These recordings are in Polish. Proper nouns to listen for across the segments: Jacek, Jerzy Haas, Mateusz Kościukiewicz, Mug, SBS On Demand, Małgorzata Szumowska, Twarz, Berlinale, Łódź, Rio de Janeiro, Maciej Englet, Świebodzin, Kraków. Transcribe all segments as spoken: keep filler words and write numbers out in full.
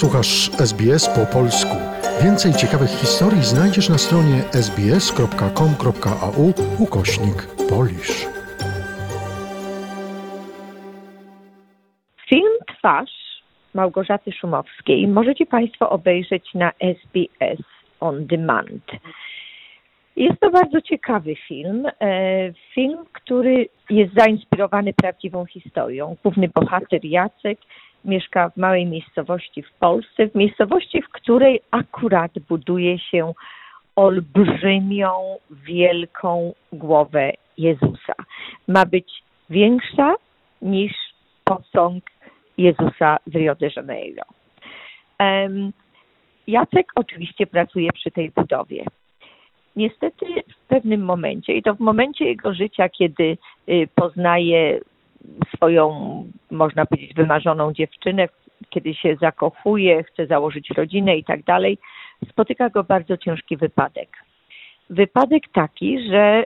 Słuchasz S B S po polsku. Więcej ciekawych historii znajdziesz na stronie sbs.com.au ukośnik polisz. Film Twarz Małgorzaty Szumowskiej możecie Państwo obejrzeć na S B S On Demand. Jest to bardzo ciekawy film, film, który jest zainspirowany prawdziwą historią. Główny bohater Jacek mieszka w małej miejscowości w Polsce, w miejscowości, w której akurat buduje się olbrzymią, wielką głowę Jezusa. Ma być większa niż posąg Jezusa w Rio de Janeiro. Jacek oczywiście pracuje przy tej budowie. Niestety w pewnym momencie, i to w momencie jego życia, kiedy poznaje swoją, można powiedzieć, wymarzoną dziewczynę, kiedy się zakochuje, chce założyć rodzinę i tak dalej, spotyka go bardzo ciężki wypadek. Wypadek taki, że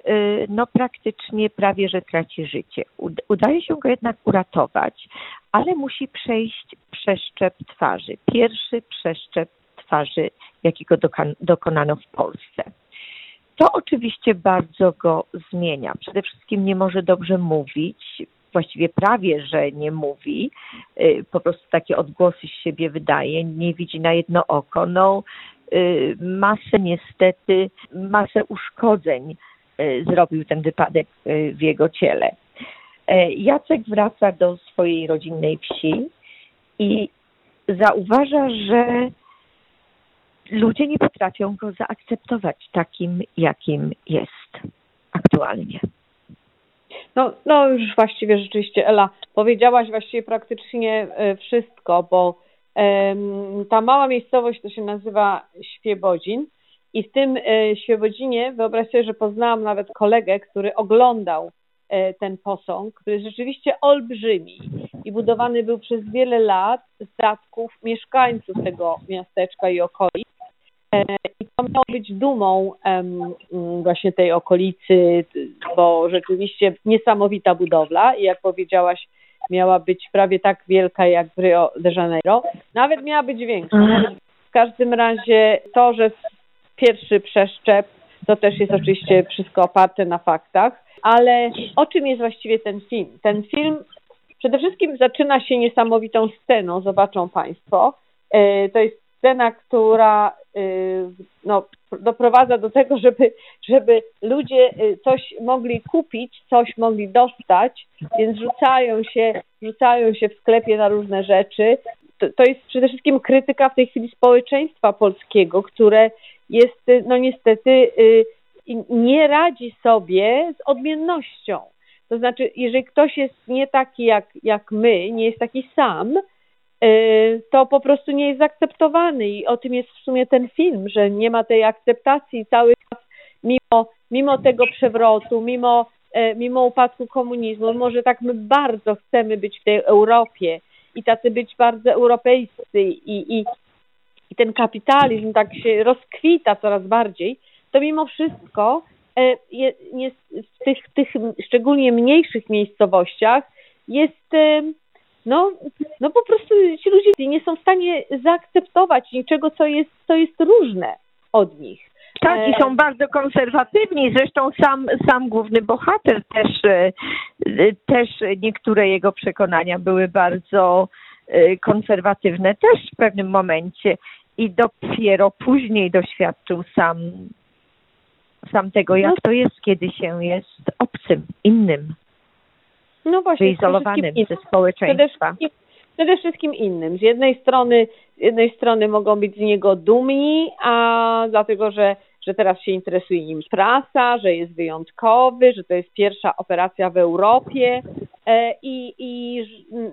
no praktycznie prawie, że traci życie. Udaje się go jednak uratować, ale musi przejść przeszczep twarzy. Pierwszy przeszczep twarzy, jakiego dokonano w Polsce. To oczywiście bardzo go zmienia. Przede wszystkim nie może dobrze mówić, właściwie prawie, że nie mówi, po prostu takie odgłosy z siebie wydaje, nie widzi na jedno oko. No, masę niestety, masę uszkodzeń zrobił ten wypadek w jego ciele. Jacek wraca do swojej rodzinnej wsi i zauważa, że ludzie nie potrafią go zaakceptować takim, jakim jest aktualnie. No, no już właściwie rzeczywiście, Ela, powiedziałaś właściwie praktycznie wszystko, bo em, ta mała miejscowość to się nazywa Świebodzin i w tym e, Świebodzinie, wyobraź sobie, że poznałam nawet kolegę, który oglądał e, ten posąg, który jest rzeczywiście olbrzymi i budowany był przez wiele lat z datków mieszkańców tego miasteczka i okolic. I to miało być dumą um, właśnie tej okolicy, bo rzeczywiście niesamowita budowla i jak powiedziałaś, miała być prawie tak wielka jak w Rio de Janeiro. Nawet miała być większa. W każdym razie to, że pierwszy przeszczep, to też jest oczywiście wszystko oparte na faktach, ale o czym jest właściwie ten film? Ten film przede wszystkim zaczyna się niesamowitą sceną, zobaczą Państwo. To jest scena, która no, doprowadza do tego, żeby, żeby ludzie coś mogli kupić, coś mogli dostać, więc rzucają się, rzucają się w sklepie na różne rzeczy. To, to jest przede wszystkim krytyka w tej chwili społeczeństwa polskiego, które jest, no niestety, nie radzi sobie z odmiennością. To znaczy, jeżeli ktoś jest nie taki jak, jak my, nie jest taki sam, to po prostu nie jest akceptowany i o tym jest w sumie ten film, że nie ma tej akceptacji cały czas, mimo, mimo tego przewrotu, mimo, mimo upadku komunizmu, może tak my bardzo chcemy być w tej Europie i tacy być bardzo europejscy i, i, i ten kapitalizm tak się rozkwita coraz bardziej, to mimo wszystko w tych, tych szczególnie mniejszych miejscowościach jest... No, no po prostu ci ludzie nie są w stanie zaakceptować niczego, co jest, co jest różne od nich. Tak, i są bardzo konserwatywni. Zresztą sam, sam główny bohater też, też niektóre jego przekonania były bardzo konserwatywne też w pewnym momencie i dopiero później doświadczył sam, sam tego, jak to jest, kiedy się jest obcym, innym. No właśnie, izolowanym ze społeczeństwa. Przede, przede wszystkim innym. Z jednej strony, z jednej strony mogą być z niego dumni, a dlatego, że, że teraz się interesuje nim prasa, że jest wyjątkowy, że to jest pierwsza operacja w Europie e, i, i,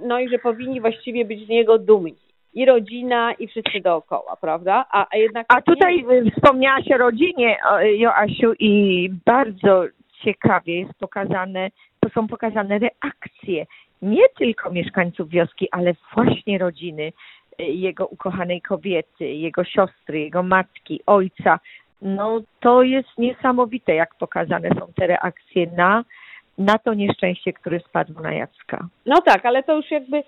no i że powinni właściwie być z niego dumni. I rodzina, i wszyscy dookoła, prawda? A, a, jednak a tutaj nie... wspomniałaś o rodzinie, Joasiu, i bardzo ciekawie jest pokazane, to są pokazane reakcje nie tylko mieszkańców wioski, ale właśnie rodziny jego ukochanej kobiety, jego siostry, jego matki, ojca. No to jest niesamowite, jak pokazane są te reakcje na, na to nieszczęście, które spadło na Jacka. No tak, ale to już jakby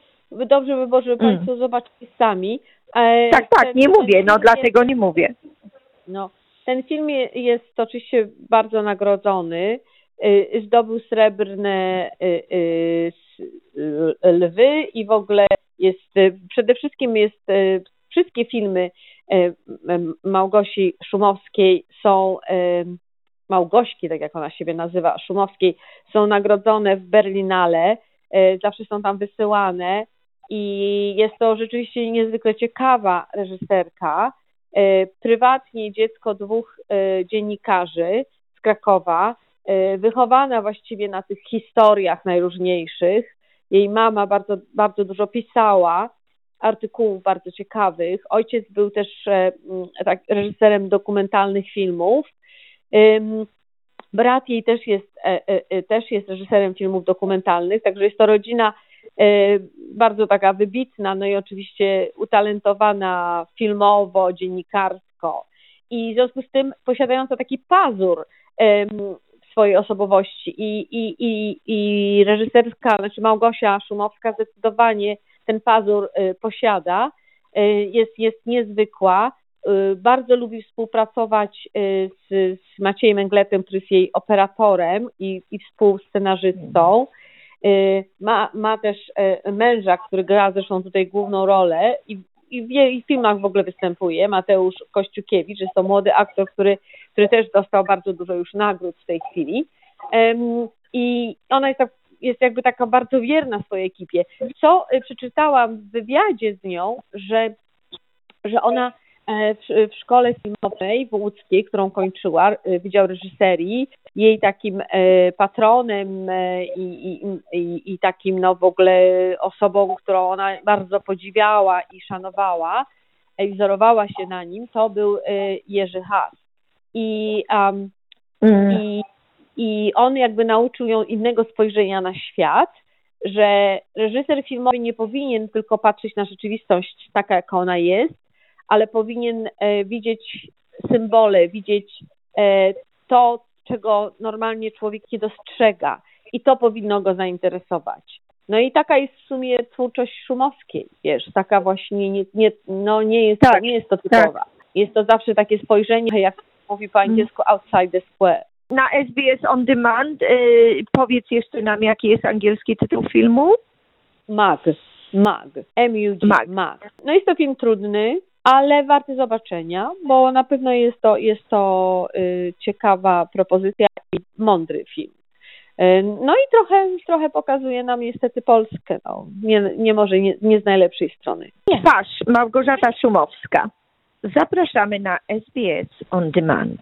dobrze by było, żeby mm. Państwo zobaczyli sami. E, tak, tak, ten, nie ten, mówię, no dlatego jest, nie mówię. No, ten film jest oczywiście bardzo nagrodzony. E, zdobył srebrne e, e, lwy i w ogóle jest, e, przede wszystkim jest, e, wszystkie filmy e, Małgosi Szumowskiej są... E, Małgośki, tak jak ona siebie nazywa, Szumowskiej, są nagrodzone w Berlinale, zawsze są tam wysyłane i jest to rzeczywiście niezwykle ciekawa reżyserka. Prywatnie dziecko dwóch dziennikarzy z Krakowa, wychowana właściwie na tych historiach najróżniejszych. Jej mama bardzo, bardzo dużo pisała, artykułów bardzo ciekawych. Ojciec był też tak, reżyserem dokumentalnych filmów. Brat jej też jest, też jest reżyserem filmów dokumentalnych, także jest to rodzina bardzo taka wybitna, no i oczywiście utalentowana filmowo, dziennikarsko i w związku z tym posiadająca taki pazur swojej osobowości i, i, i, i reżyserska, znaczy Małgosia Szumowska zdecydowanie ten pazur posiada, jest, jest niezwykła. Bardzo lubi współpracować z, z Maciejem Engletem, który jest jej operatorem i, i współscenarzystą. Ma, ma też męża, który gra zresztą tutaj główną rolę i, i w jej filmach w ogóle występuje, Mateusz Kościukiewicz, jest to młody aktor, który, który też dostał bardzo dużo już nagród w tej chwili. I ona jest, tak, jest jakby taka bardzo wierna swojej ekipie. Co przeczytałam w wywiadzie z nią, że, że ona W, w szkole filmowej w łódzkiej, którą kończyła, Wydział Reżyserii, jej takim e, patronem e, i, i, i takim no w ogóle osobą, którą ona bardzo podziwiała i szanowała i wzorowała się na nim, to był e, Jerzy Haas. I, um, mm. i, I on jakby nauczył ją innego spojrzenia na świat, że reżyser filmowy nie powinien tylko patrzeć na rzeczywistość taka, jaka ona jest, ale powinien e, widzieć symbole, widzieć e, to, czego normalnie człowiek nie dostrzega i to powinno go zainteresować. No i taka jest w sumie twórczość Szumowskiej, wiesz, taka właśnie nie, nie, no nie, jest, tak, nie jest to typowa. Tak. Jest to zawsze takie spojrzenie, jak mówi po angielsku, outside the square. Na S B S On Demand e, powiedz jeszcze nam, jaki jest angielski tytuł filmu? Mug, Mug, M U G, Mug. No jest to film trudny, ale warty zobaczenia, bo na pewno jest to, jest to y, ciekawa propozycja i mądry film. Y, no i trochę, trochę pokazuje nam niestety Polskę, no, nie, nie może nie, nie z najlepszej strony. Twarz, Małgorzata Szumowska. Zapraszamy na S B S On Demand.